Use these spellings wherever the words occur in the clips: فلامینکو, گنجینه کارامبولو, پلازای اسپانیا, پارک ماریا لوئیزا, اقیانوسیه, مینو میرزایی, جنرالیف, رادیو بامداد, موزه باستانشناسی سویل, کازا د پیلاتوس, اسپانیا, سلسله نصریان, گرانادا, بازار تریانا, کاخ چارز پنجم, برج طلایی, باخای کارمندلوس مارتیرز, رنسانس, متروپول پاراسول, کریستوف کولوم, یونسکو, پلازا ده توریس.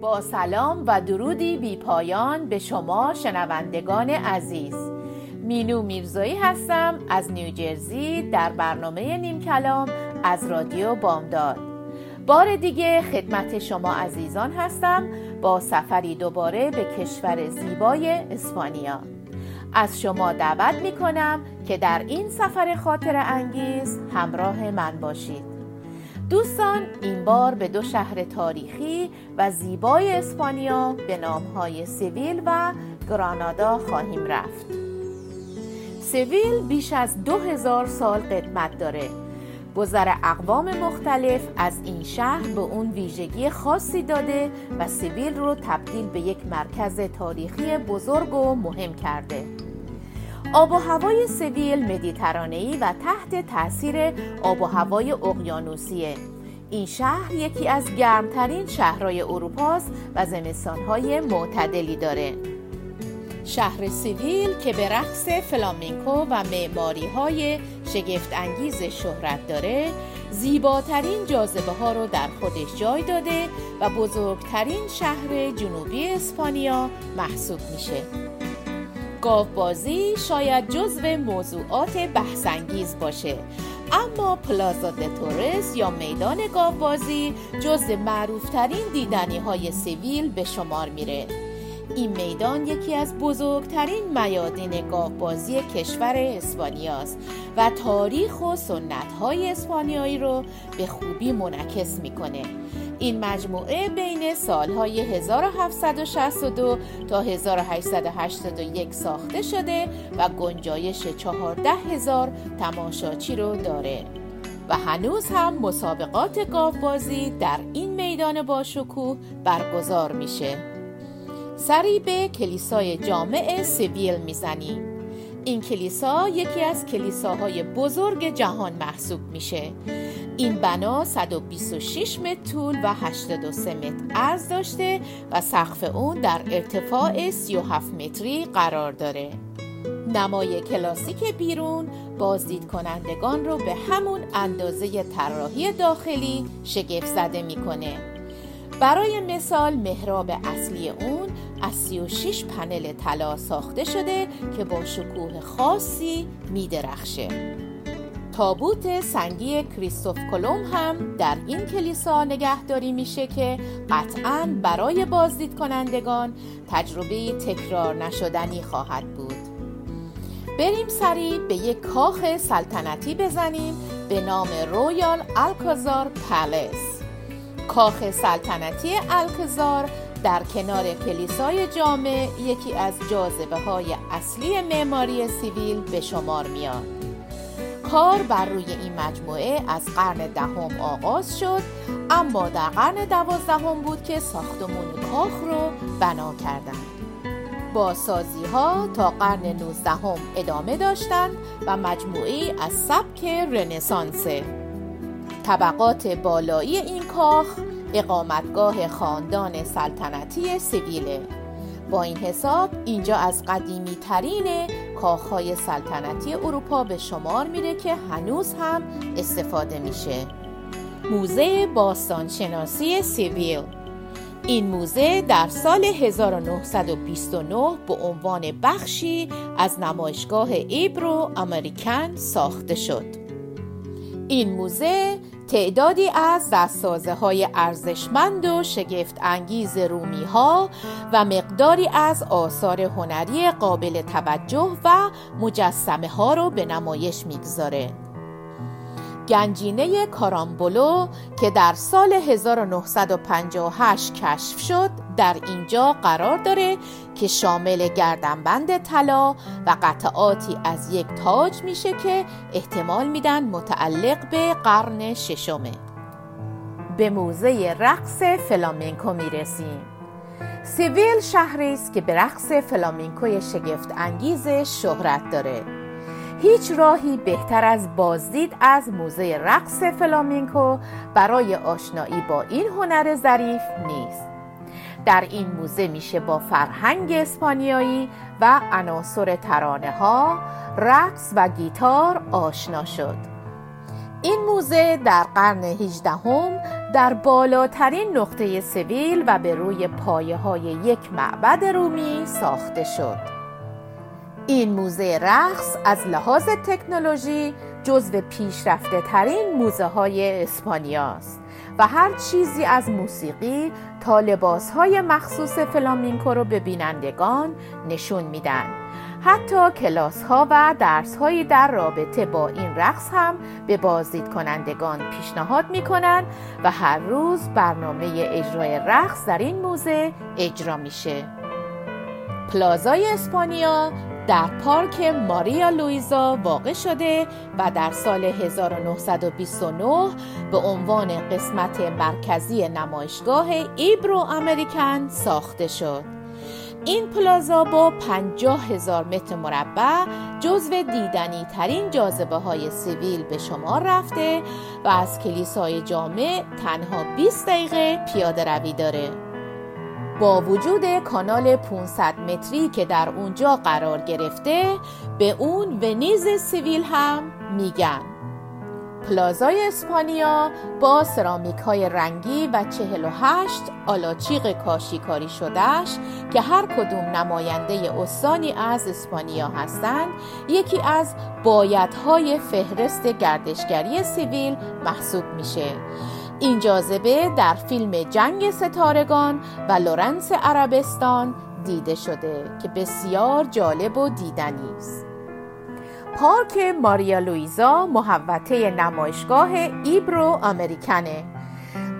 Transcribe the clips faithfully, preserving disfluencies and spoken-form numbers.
با سلام و درودی بی پایان به شما شنوندگان عزیز، مینو میرزایی هستم از نیوجرسی در برنامه نیم کلام از رادیو بامداد. بار دیگه خدمت شما عزیزان هستم با سفری دوباره به کشور زیبای اسپانیا. از شما دعوت میکنم که در این سفر خاطره انگیز همراه من باشید. دوستان، این بار به دو شهر تاریخی و زیبای اسپانیا به نامهای سویل و گرانادا خواهیم رفت. سویل بیش از دو هزار سال قدمت داره. گذر اقوام مختلف از این شهر به اون ویژگی خاصی داده و سویل رو تبدیل به یک مرکز تاریخی بزرگ و مهم کرده. آب و هوای سویل مدیترانه‌ای و تحت تاثیر آب و هوای اقیانوسیه. این شهر یکی از گرمترین شهرهای اروپاست و زمستان‌های معتدلی داره. شهر سویل که به رقص فلامینکو و معماری‌های شگفت‌انگیز شهرت داره، زیباترین جاذبه‌ها رو در خودش جای داده و بزرگترین شهر جنوبی اسپانیا محسوب میشه. گاوبازی شاید جزو موضوعات بحث‌انگیز باشه، اما پلازا ده توریس یا میدان گاوبازی جزو معروفترین دیدنی‌های سویل به شمار میره. این میدان یکی از بزرگترین میادین گاوبازی کشور اسپانیا است و تاریخ و سنت‌های اسپانیایی رو به خوبی منعکس میکنه. این مجموعه بین سالهای هزار و هفتصد و شصت و دو تا هزار و هشتصد و هشتاد و یک ساخته شده و گنجایش چهارده هزار تماشاچی رو داره و هنوز هم مسابقات گاوبازی در این میدان باشکوه برگزار میشه. سری به کلیسای جامع سویل میزنیم. این کلیسا یکی از کلیساهای بزرگ جهان محسوب میشه. این بنا صد و بیست و شش متر طول و هشتاد و سه متر عرض داشته و سقف اون در ارتفاع سی و هفت متری قرار داره. نمای کلاسیک بیرون بازدیدکنندگان رو به همون اندازه طراحی داخلی شگفت زده میکنه. برای مثال محراب اصلی اون از سی و شش پنل طلا ساخته شده که با شکوه خاصی میدرخشه. تابوت سنگی کریستوف کولوم هم در این کلیسا نگهداری میشه که قطعاً برای بازدید کنندگان تجربه تکرار نشدنی خواهد بود. بریم سریع به یک کاخ سلطنتی بزنیم به نام رویال آلکازار پالیس. کاخ سلطنتی آلکازار در کنار کلیسای جامع یکی از جاذبه‌های اصلی معماری سویل به شمار میاد. کار بر روی این مجموعه از قرن دهم آغاز شد، اما در قرن دوازدهم بود که ساختمان کاخ رو بنا کردند. بازسازی‌ها تا قرن نوزدهم ادامه داشتند و مجموعه‌ای از سبک رنسانسه. طبقات بالایی این کاخ اقامتگاه خاندان سلطنتی سویله. با این حساب اینجا از قدیمی ترین کاخهای سلطنتی اروپا به شمار میره که هنوز هم استفاده میشه. موزه باستانشناسی سویل. این موزه در سال هزار و نهصد و بیست و نه به عنوان بخشی از نمایشگاه ایبرو امریکن ساخته شد. این موزه تعدادی از دست‌سازه‌های ارزشمند و شگفت انگیز رومی‌ها و مقداری از آثار هنری قابل توجه و مجسمه‌ها رو به نمایش می‌گذاره. گنجینه کارامبولو که در سال هزار و نهصد و پنجاه و هشت کشف شد در اینجا قرار داره که شامل گردنبند طلا و قطعاتی از یک تاج میشه که احتمال میدن متعلق به قرن ششمه. به موزه رقص فلامینکو میرسیم. سویل شهری است که به رقص فلامینکوی شگفت انگیز شهرت داره. هیچ راهی بهتر از بازدید از موزه رقص فلامینکو برای آشنایی با این هنر ظریف نیست. در این موزه میشه با فرهنگ اسپانیایی و عناصر ترانه ها، رقص و گیتار آشنا شد. این موزه در قرن هجدهم در بالاترین نقطه سویل و به روی پایه های یک معبد رومی ساخته شد. این موزه رقص از لحاظ تکنولوژی جزو پیشرفته ترین موزه های اسپانیا است و هر چیزی از موسیقی تا لباس های مخصوص فلامینکو رو به بینندگان نشون میدن. حتی کلاس ها و درس هایی در رابطه با این رقص هم به بازدید کنندگان پیشنهاد میکنن و هر روز برنامه اجرای رقص در این موزه اجرا میشه. پلازای اسپانیا در پارک ماریا لوئیزا واقع شده و در سال هزار و نهصد و بیست و نه به عنوان قسمت مرکزی نمایشگاه ایبرو امریکن ساخته شد. این پلازا با پنجاه هزار متر مربع جزو دیدنی ترین جاذبه های سویل به شمار رفته و از کلیسای جامع تنها بیست دقیقه پیاده روی داره. با وجود کانال پانصد متری که در اونجا قرار گرفته، به اون ونیز سویل هم میگن. پلازای اسپانیا با سرامیک های رنگی و چهل و هشت آلاچیق کاشیکاری شدهش که هر کدوم نماینده استانی از اسپانیا هستند، یکی از بایدهای فهرست گردشگری سویل محسوب میشه. این جاذبه در فیلم جنگ ستارگان و لورنس عربستان دیده شده که بسیار جالب و دیدنی است. پارک ماریا لوئیزا محوطه نمایشگاه ایبرو امریکنه.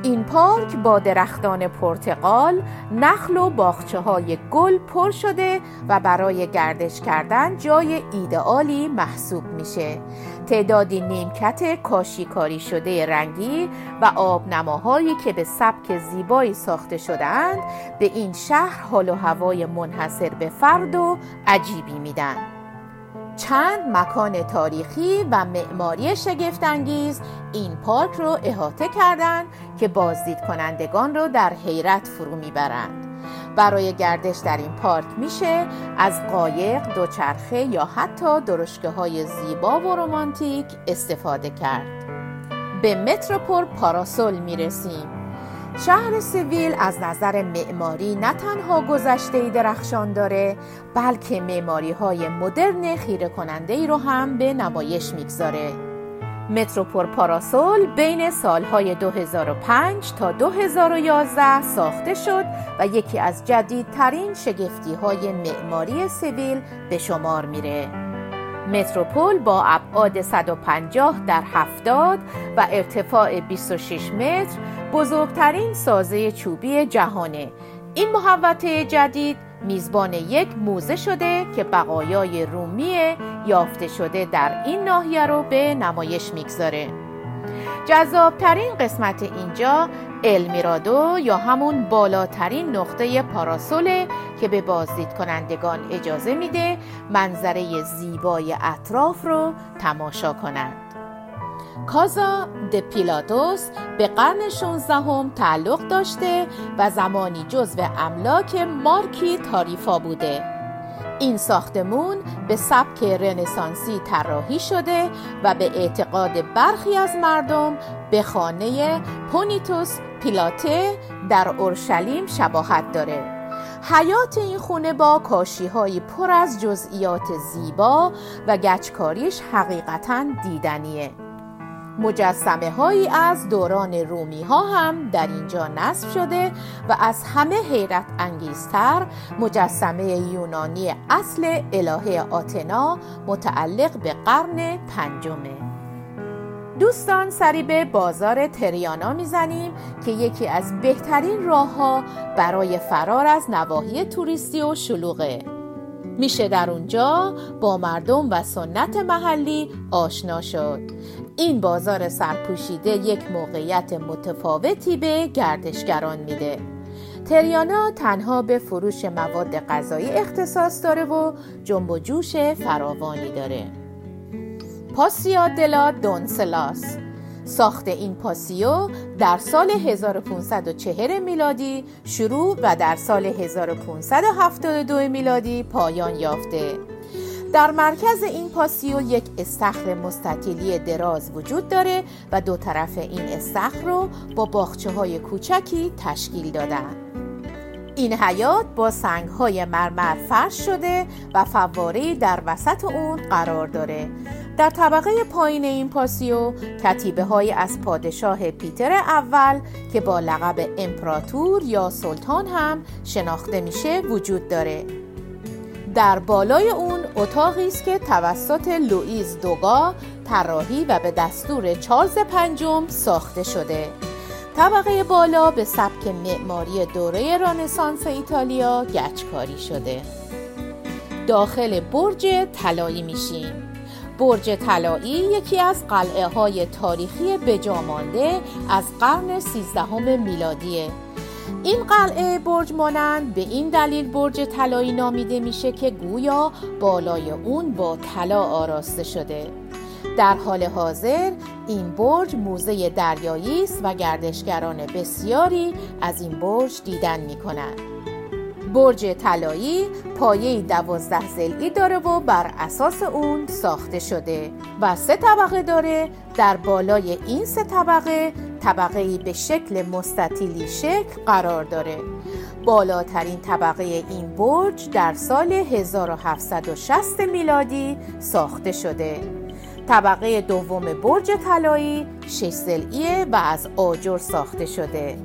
این پارک با درختان پرتقال، نخل و باغچه‌های گل پر شده و برای گردش کردن جای ایدئالی محسوب میشه. تعدادی نیمکت کاشیکاری شده رنگی و آبنماهایی که به سبک زیبایی ساخته شده‌اند به این شهر حال و هوای منحصر به فرد و عجیبی میدن. چند مکان تاریخی و معماری شگفت‌انگیز این پارک رو احاطه کردند که بازدید کنندگان رو در حیرت فرو میبرند. برای گردش در این پارک میشه از قایق، دوچرخه یا حتی درشکه‌های زیبا و رمانتیک استفاده کرد. به متروپول پاراسول میرسیم. شهر سویل از نظر معماری نه تنها گذشته‌ای درخشان داره، بلکه معماری‌های مدرن خیره کننده‌ای رو هم به نمایش میگذاره. متروپول پاراسول بین سالهای دو هزار و پنج تا دو هزار و یازده ساخته شد و یکی از جدیدترین شگفتی‌های معماری سویل به شمار میره. متروپول با ابعاد صد و پنجاه در هفتاد و ارتفاع بیست و شش متر بزرگترین سازه چوبی جهانه. این محوطه جدید میزبان یک موزه شده که بقایای رومی یافته شده در این ناحیه رو به نمایش میگذاره. جذابترین قسمت اینجا المیرادو یا همون بالاترین نقطه پاراسوله که به بازدید کنندگان اجازه میده منظره زیبای اطراف رو تماشا کنند. کازا د پیلاتوس به قرن شانزده هم تعلق داشته و زمانی جزو املاک مارکی تاریفا بوده. این ساختمون به سبک رنسانسی طراحی شده و به اعتقاد برخی از مردم به خانه پونیتوس پیلاته در اورشلیم شباهت داره. حیات این خونه با کاشی‌های پر از جزئیات زیبا و گچکاریش حقیقتاً دیدنیه. مجسمه هایی از دوران رومی ها هم در اینجا نصب شده و از همه حیرت انگیزتر مجسمه یونانی اصل الهه آتنا متعلق به قرن پنجمه. دوستان سری به بازار تریانا میزنیم که یکی از بهترین راه‌ها برای فرار از نواحی توریستی و شلوغه. میشه در اونجا با مردم و سنت محلی آشنا شد. این بازار سرپوشیده یک موقعیت متفاوتی به گردشگران میده. تریانا تنها به فروش مواد غذایی اختصاص داره و جنب و جوش فراوانی داره. پاسیو دلا دونسلاس. ساخت این پاسیو در سال هزار و پانصد و چهل میلادی شروع و در سال هزار و پانصد و هفتاد و دو میلادی پایان یافته. در مرکز این پاسیو یک استخر مستطیلی دراز وجود داره و دو طرف این استخر رو با باغچه‌های کوچکی تشکیل دادن. این حیاط با سنگ‌های مرمر فرش شده و فواره‌ای در وسط اون قرار داره. در طبقه پایین این پاسیو کتیبه‌های از پادشاه پیتر اول که با لقب امپراتور یا سلطان هم شناخته میشه وجود داره. در بالای اون اتاقی است که توسط لوئیز دوگا طراحی و به دستور چارلز پنجم ساخته شده. طبقه بالا به سبک معماری دوره رنسانس ایتالیا گچکاری شده. داخل برج طلایی میشیم. برج طلایی یکی از قلعه های تاریخی بجامانده از قرن سیزدهم میلادیه. این قلعه برج مانند به این دلیل برج طلایی نامیده میشه که گویا بالای اون با طلا آراسته شده. در حال حاضر این برج موزه دریایی است و گردشگران بسیاری از این برج دیدن میکنند. برج طلایی پایه دوازده ضلعی داره و بر اساس اون ساخته شده و سه طبقه داره. در بالای این سه طبقه طبقه‌ای به شکل مستطیلی شکل قرار داره. بالاترین طبقه این برج در سال هزار و هفتصد و شصت میلادی ساخته شده. طبقه دوم برج طلایی شش ضلعیه و از آجر ساخته شده.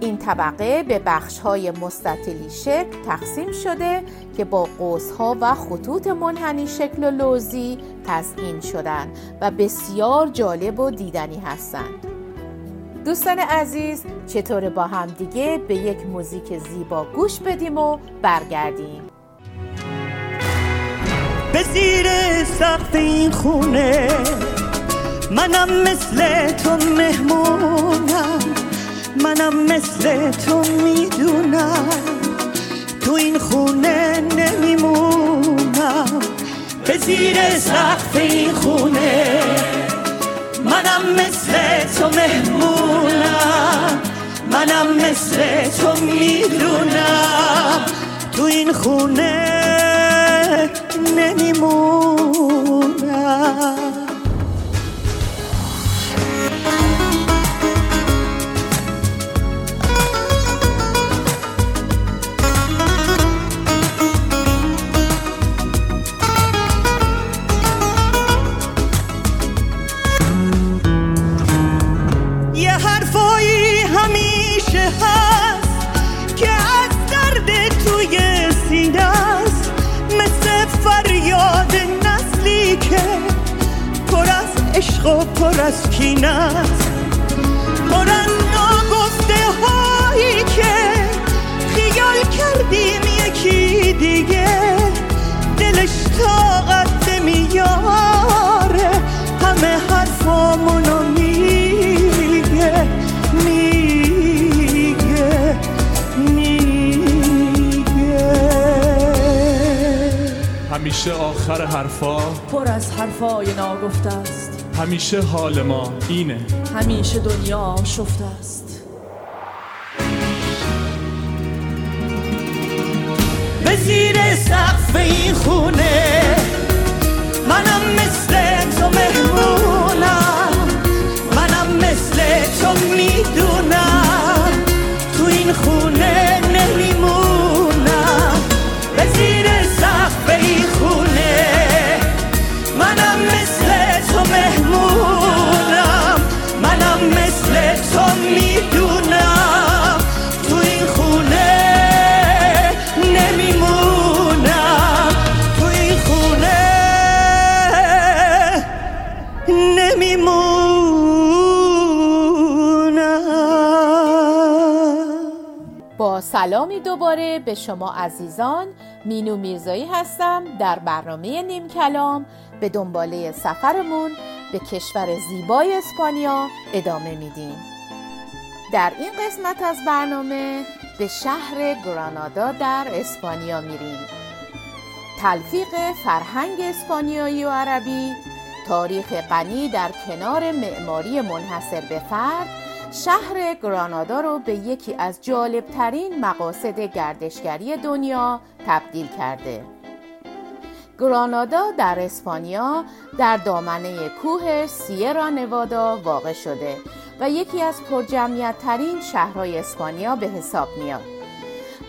این طبقه به بخش‌های مستطیلی شکل تقسیم شده که با قوس‌ها و خطوط منحنی شکل و لوزی تزئین شدن و بسیار جالب و دیدنی هستند. دوستان عزیز، چطور با هم دیگه به یک موزیک زیبا گوش بدیم و برگردیم. به زیر سقف این خونه منم مثل تو مهمونم، منم مثل تو میدونم تو این خونه نمیمونم. به زیر سقف این خونه منم مثل تو مهمونم، منم مثل تو میدونم تو این خونه نمیمونم. عشق و پر از کینه است، پر از ناگفته هایی که خیال کردیم یکی دیگه. دلش طاقت نمیاره همه حرفامونو میگه میگه میگه. همیشه آخر حرفا پر از حرفای ناگفته است، همیشه حال ما اینه، همیشه دنیا آشفته است. به زیر سقف این خونه منم مثل تو مهمونم، منم مثل تو میدونم تو این خونه نمیمونم. به زیر سقف این خونه منم مثل تو مهمونم، منم مثل تو میدونم تو این خونه نمیمونم، تو این خونه سلامی دوباره به شما عزیزان، مینو میرزایی هستم در برنامه نیم کلام به دنباله سفرمون به کشور زیبای اسپانیا ادامه میدیم. در این قسمت از برنامه به شهر گرانادا در اسپانیا میریم. تلفیق فرهنگ اسپانیایی و عربی، تاریخ غنی در کنار معماری منحصر به فرد، شهر گرانادا رو به یکی از جالبترین مقاصد گردشگری دنیا تبدیل کرده. گرانادا در اسپانیا در دامنه کوه سیرا نوادا واقع شده و یکی از پرجمعیت‌ترین شهرهای اسپانیا به حساب میاد.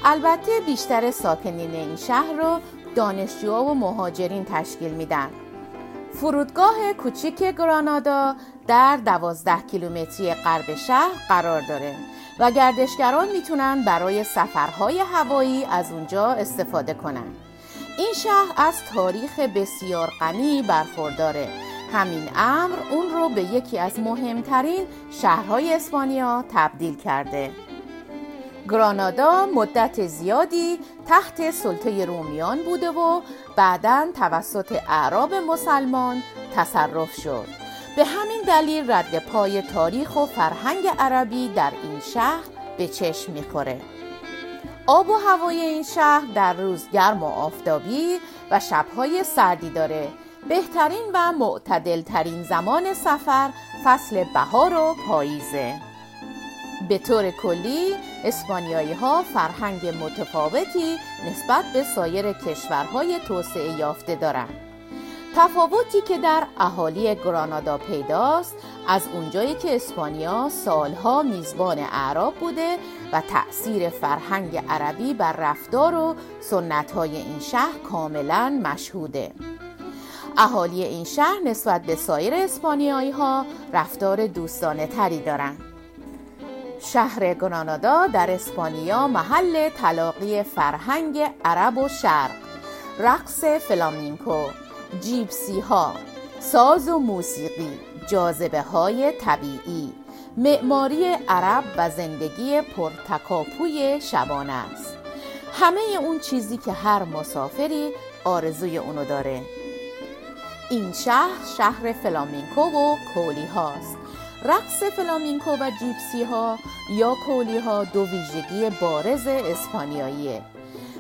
البته بیشتر ساکنین این شهر رو دانشجوها و مهاجرین تشکیل میدن. فرودگاه کوچیک گرانادا در دوازده کیلومتری غرب شهر قرار داره و گردشگران میتونن برای سفرهای هوایی از اونجا استفاده کنن. این شهر از تاریخ بسیار غنی برخورداره. همین امر اون رو به یکی از مهمترین شهرهای اسپانیا تبدیل کرده. گرانادا مدت زیادی تحت سلطه رومیان بوده و بعداً توسط اعراب مسلمان تصرف شد. به همین دلیل رد پای تاریخ و فرهنگ عربی در این شهر به چشم می‌خوره. آب و هوای این شهر در روز گرم و آفتابی و شب‌های سردی داره. بهترین و معتدل‌ترین زمان سفر فصل بهار و پاییزه. به طور کلی اسپانیایی‌ها فرهنگ متفاوتی نسبت به سایر کشورهای توسعه یافته دارند. تفاوتی که در اهالی گرانادا پیداست، از اونجایی که اسپانیا سالها میزبان اعراب بوده و تأثیر فرهنگ عربی بر رفتار و سنت‌های این شهر کاملاً مشهوده. اهالی این شهر نسبت به سایر اسپانیایی‌ها رفتار دوستانه تری دارند. شهر گرانادا در اسپانیا محل تلاقی فرهنگ عرب و شرق، رقص فلامینکو، جیپسی‌ها، ساز و موسیقی، جاذبه‌های طبیعی، معماری عرب و زندگی پرتکاپوی شبانه است. همه اون چیزی که هر مسافری آرزوی اونو داره. این شهر شهر فلامینکو و کولی هاست. رقص فلامینکو و جیپسی ها یا کولی ها دو ویژگی بارز اسپانیاییه.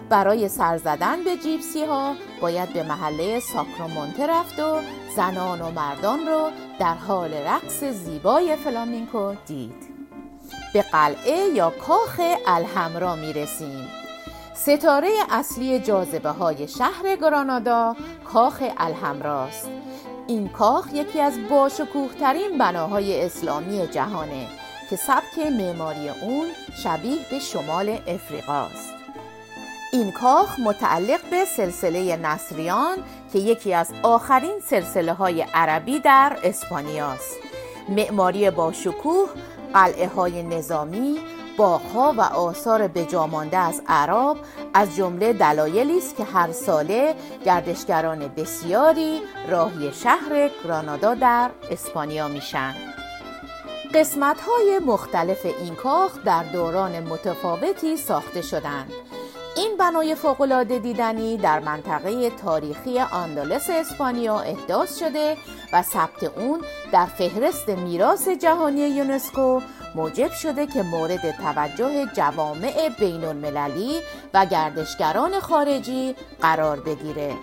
برای سر زدن به جیپسی ها باید به محله ساکرامونته رفت و زنان و مردان رو در حال رقص زیبای فلامینکو دید. به قلعه یا کاخ الحمرا میرسیم. ستاره اصلی جاذبه های شهر گرانادا کاخ الحمراست. این کاخ یکی از باشکوه‌ترین بناهای اسلامی جهانه که سبک معماری اون شبیه به شمال افریقاست. این کاخ متعلق به سلسله نصریان که یکی از آخرین سلسله های عربی در اسپانیاست. معماری باشکوه، قلعه های نظامی، باغ‌ها و آثار بجامانده از اعراب از جمله دلایلی است که هر ساله گردشگران بسیاری راهی شهر گرانادا در اسپانیا میشن. قسمت‌های مختلف این کاخ در دوران متفاوتی ساخته شدند. این بنای فوق‌العاده دیدنی در منطقه تاریخی اندلس اسپانیا احداث شده و ثبت اون در فهرست میراث جهانی یونسکو موجب شده که مورد توجه جوامع بین‌المللی و گردشگران خارجی قرار بگیره.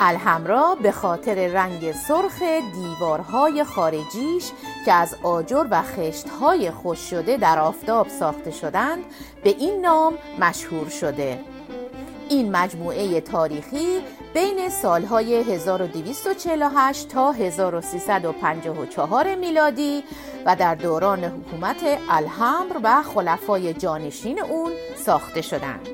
الحمرا به خاطر رنگ سرخ دیوارهای خارجیش که از آجر و خشت‌های خشک شده در آفتاب ساخته شدند به این نام مشهور شده. این مجموعه تاریخی بین سالهای هزار و دویست و چهل و هشت تا هزار و سیصد و پنجاه و چهار میلادی و در دوران حکومت الحمر و خلفای جانشین اون ساخته شدند.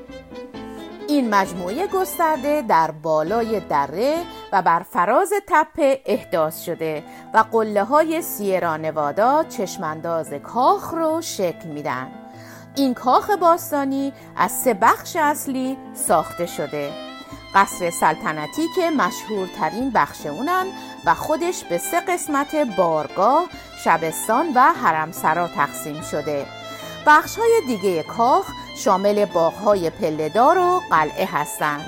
این مجموعه گسترده در بالای دره و بر فراز تپه احداث شده و قله‌های سیرا نوادا چشمانداز کاخ رو شکل میدن. این کاخ باستانی از سه بخش اصلی ساخته شده. قصر سلطنتی که مشهورترین بخش اونن و خودش به سه قسمت بارگاه، شبستان و حرمسرا تقسیم شده. بخش‌های دیگه کاخ شامل باغ‌های پله‌دار و قلعه هستند.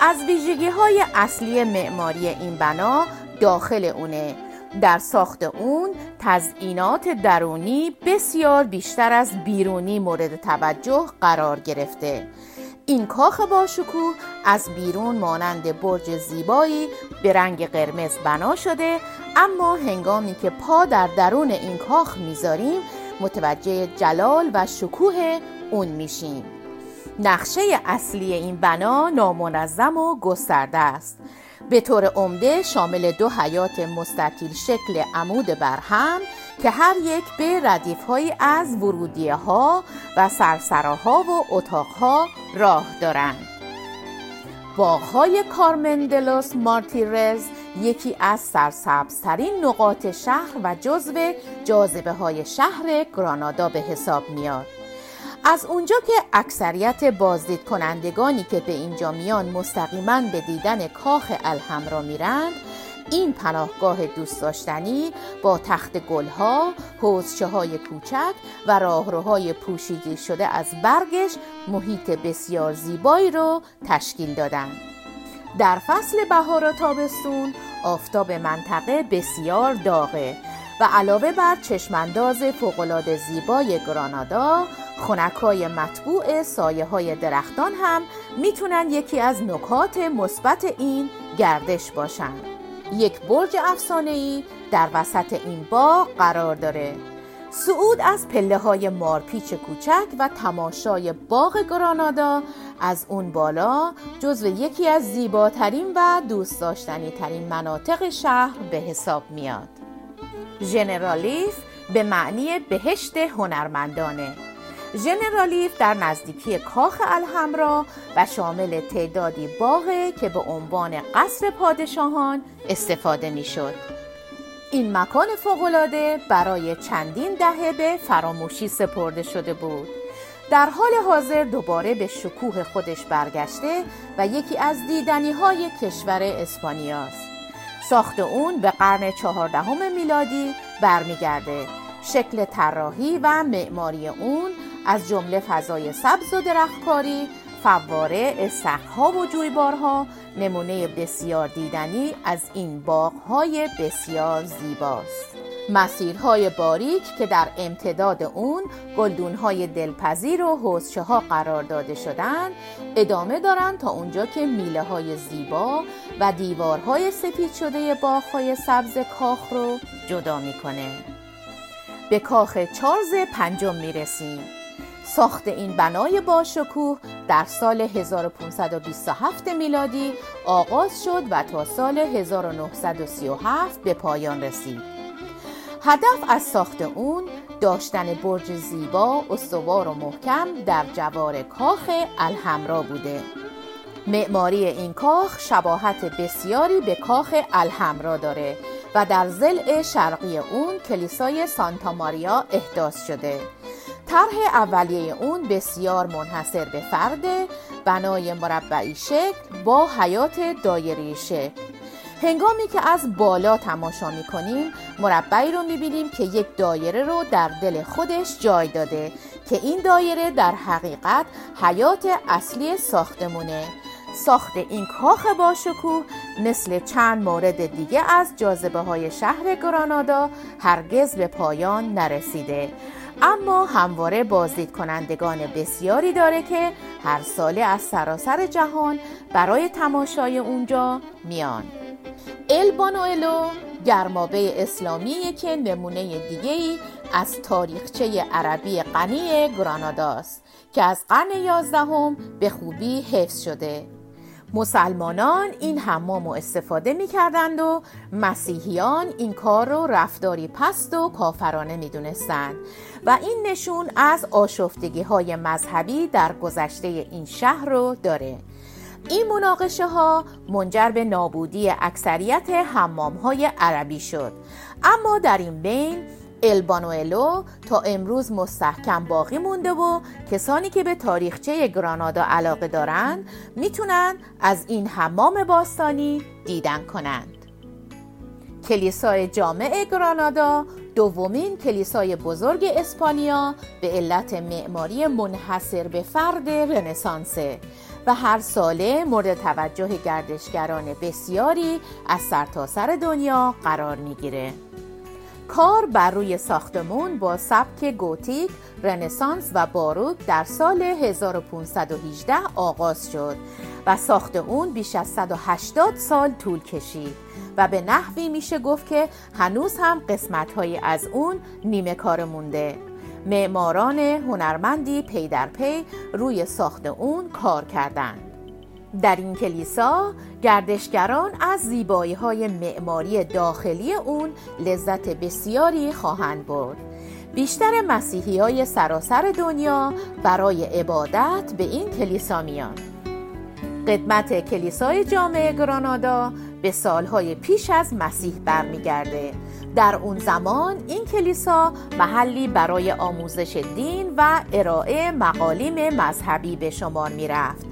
از ویژگی‌های اصلی معماری این بنا داخل اونه. در ساخت اون تزئینات درونی بسیار بیشتر از بیرونی مورد توجه قرار گرفته. این کاخ باشکوه از بیرون مانند برج زیبایی به رنگ قرمز بنا شده، اما هنگامی که پا در درون این کاخ میذاریم متوجه جلال و شکوه اون میشیم. نقشه اصلی این بنا نامنظم و گسترده است. به طور عمده شامل دو حیاط مستطیل شکل عمود برهم که هر یک به ردیف‌هایی از ورودیه‌ها و سرسراها و اتاق‌ها راه دارند. باخای کارمندلوس مارتیرز یکی از سرسبزترین نقاط شهر و جزو جاذبه‌های شهر گرانادا به حساب میاد. از اونجا که اکثریت بازدید کنندگانی که به اینجا میان مستقیماً به دیدن کاخ الحمرا میرند، این پناهگاه دوست داشتنی با تخت گلها، حوضچه‌های کوچک و راهروهای پوشیده شده از برگش محیط بسیار زیبایی رو تشکیل دادند. در فصل بهار و تابستون آفتاب منطقه بسیار داغه و علاوه بر چشمانداز فوق‌العاده زیبای گرانادا، خنکای مطبوع سایه‌های درختان هم میتونن یکی از نکات مثبت این گردش باشن. یک برج افسانه‌ای در وسط این باغ قرار داره. صعود از پله‌های مارپیچ کوچک و تماشای باغ گرانادا از اون بالا جزو یکی از زیباترین و دوست داشتنی‌ترین مناطق شهر به حساب میاد. جنرالیف به معنی بهشت هنرمندانه. جنرالیف در نزدیکی کاخ الحمرا و شامل تعدادی باغه که به عنوان قصر پادشاهان استفاده می شد. این مکان فوق‌العاده برای چندین دهه به فراموشی سپرده شده بود. در حال حاضر دوباره به شکوه خودش برگشته و یکی از دیدنی‌های کشور اسپانیا است. ساخت اون به قرن چهاردهم میلادی برمیگرده. شکل طراحی و معماری اون از جمله فضای سبز و درختکاری، فواره، استخرها و جویبارها نمونه بسیار دیدنی از این باغ‌های بسیار زیباست. مسیرهای باریک که در امتداد اون گلدون‌های دلپذیر و حوضچه‌ها قرار داده شدن ادامه دارن تا اونجا که میله‌های زیبا و دیوارهای سفید شده باغ‌های سبز کاخ رو جدا می‌کنه. به کاخ چارز پنجم میرسیم. ساخت این بنای باشکوه در سال هزار و پانصد و بیست و هفت میلادی آغاز شد و تا سال هزار و نهصد و سی و هفت به پایان رسید. هدف از ساخت اون داشتن برج زیبا، استوار و محکم در جوار کاخ الحمرا بوده. معماری این کاخ شباهت بسیاری به کاخ الحمرا داره و در ضلع شرقی اون کلیسای سانتا ماریا احداث شده. طرح اولیه اون بسیار منحصر به فرده، بنای مربعی شکل با حیاط دایره‌ای شکل. هنگامی که از بالا تماشا می‌کنیم مربعی رو می‌بینیم که یک دایره رو در دل خودش جای داده که این دایره در حقیقت حیاط اصلی ساختمونه. ساخت این کاخ باشکوه مثل چند مورد دیگه از جاذبه‌های شهر گرانادا هرگز به پایان نرسیده، اما همواره بازدید کنندگان بسیاری داره که هر ساله از سراسر جهان برای تماشای اونجا میان. البانیوئلو گرمابه اسلامیه که نمونه دیگه‌ای از تاریخچه عربی غنی گراناداست که از قرن یازدهم به خوبی حفظ شده. مسلمانان این حمام رو استفاده می‌کردند و مسیحیان این کار رو رفتاری پست و کافرانه می‌دونستند و این نشون از آشفتگی‌های مذهبی در گذشته این شهر رو داره. این مناقشه‌ها منجر به نابودی اکثریت حمام‌های عربی شد، اما در این بین البانیوئلو تا امروز مستحکم باقی مونده و کسانی که به تاریخچه گرانادا علاقه دارن میتونن از این حمام باستانی دیدن کنند. کلیسای جامع گرانادا دومین کلیسای بزرگ اسپانیا به علت معماری منحصر به فرد رنسانس و هر ساله مورد توجه گردشگران بسیاری از سرتاسر دنیا قرار میگیره. کار بر روی ساختمون با سبک گوتیک، رنسانس و باروک در سال هزار و پانصد و هجده آغاز شد و ساخت اون بیش از صد و هشتاد سال طول کشید و به نحوی میشه گفت که هنوز هم قسمت‌هایی از اون نیمه کار مونده. معماران هنرمندی پی در پی روی ساخت اون کار کردند. در این کلیسا گردشگران از زیبایی‌های معماری داخلی اون لذت بسیاری خواهند برد. بیشتر مسیحی‌های سراسر دنیا برای عبادت به این کلیسا میان. قدمت کلیسای جامع گرانادا به سالهای پیش از مسیح برمیگرده. در اون زمان این کلیسا محلی برای آموزش دین و ارائه مقالیم مذهبی به شمار میرفت.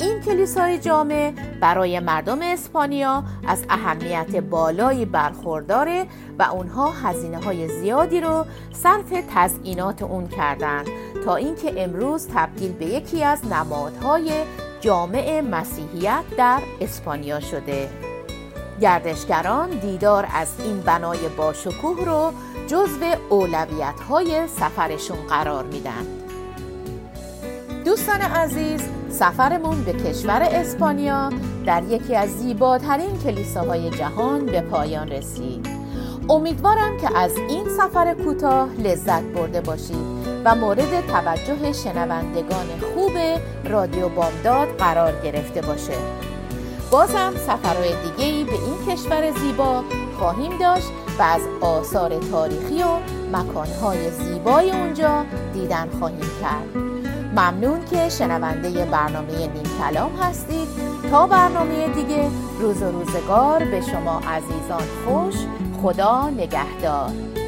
این کلیسای جامع برای مردم اسپانیا از اهمیت بالایی برخورداره و اونها هزینه‌های زیادی رو صرف تزیینات اون کردن تا اینکه امروز تبدیل به یکی از نمادهای جامع مسیحیت در اسپانیا شده. گردشگران دیدار از این بنای باشکوه رو جزو اولویت‌های سفرشون قرار میدن. دوستان عزیز، سفرمون به کشور اسپانیا در یکی از زیباترین کلیساهای جهان به پایان رسید. امیدوارم که از این سفر کوتاه لذت برده باشید و مورد توجه شنوندگان خوب رادیو بامداد قرار گرفته باشه. بازم سفرهای دیگه‌ای به این کشور زیبا خواهیم داشت و از آثار تاریخی و مکانهای زیبای اونجا دیدن خواهیم کرد. ممنون که شنونده برنامه نیم کلام هستید. تا برنامه دیگه، روز و روزگار به شما عزیزان خوش. خدا نگهدار.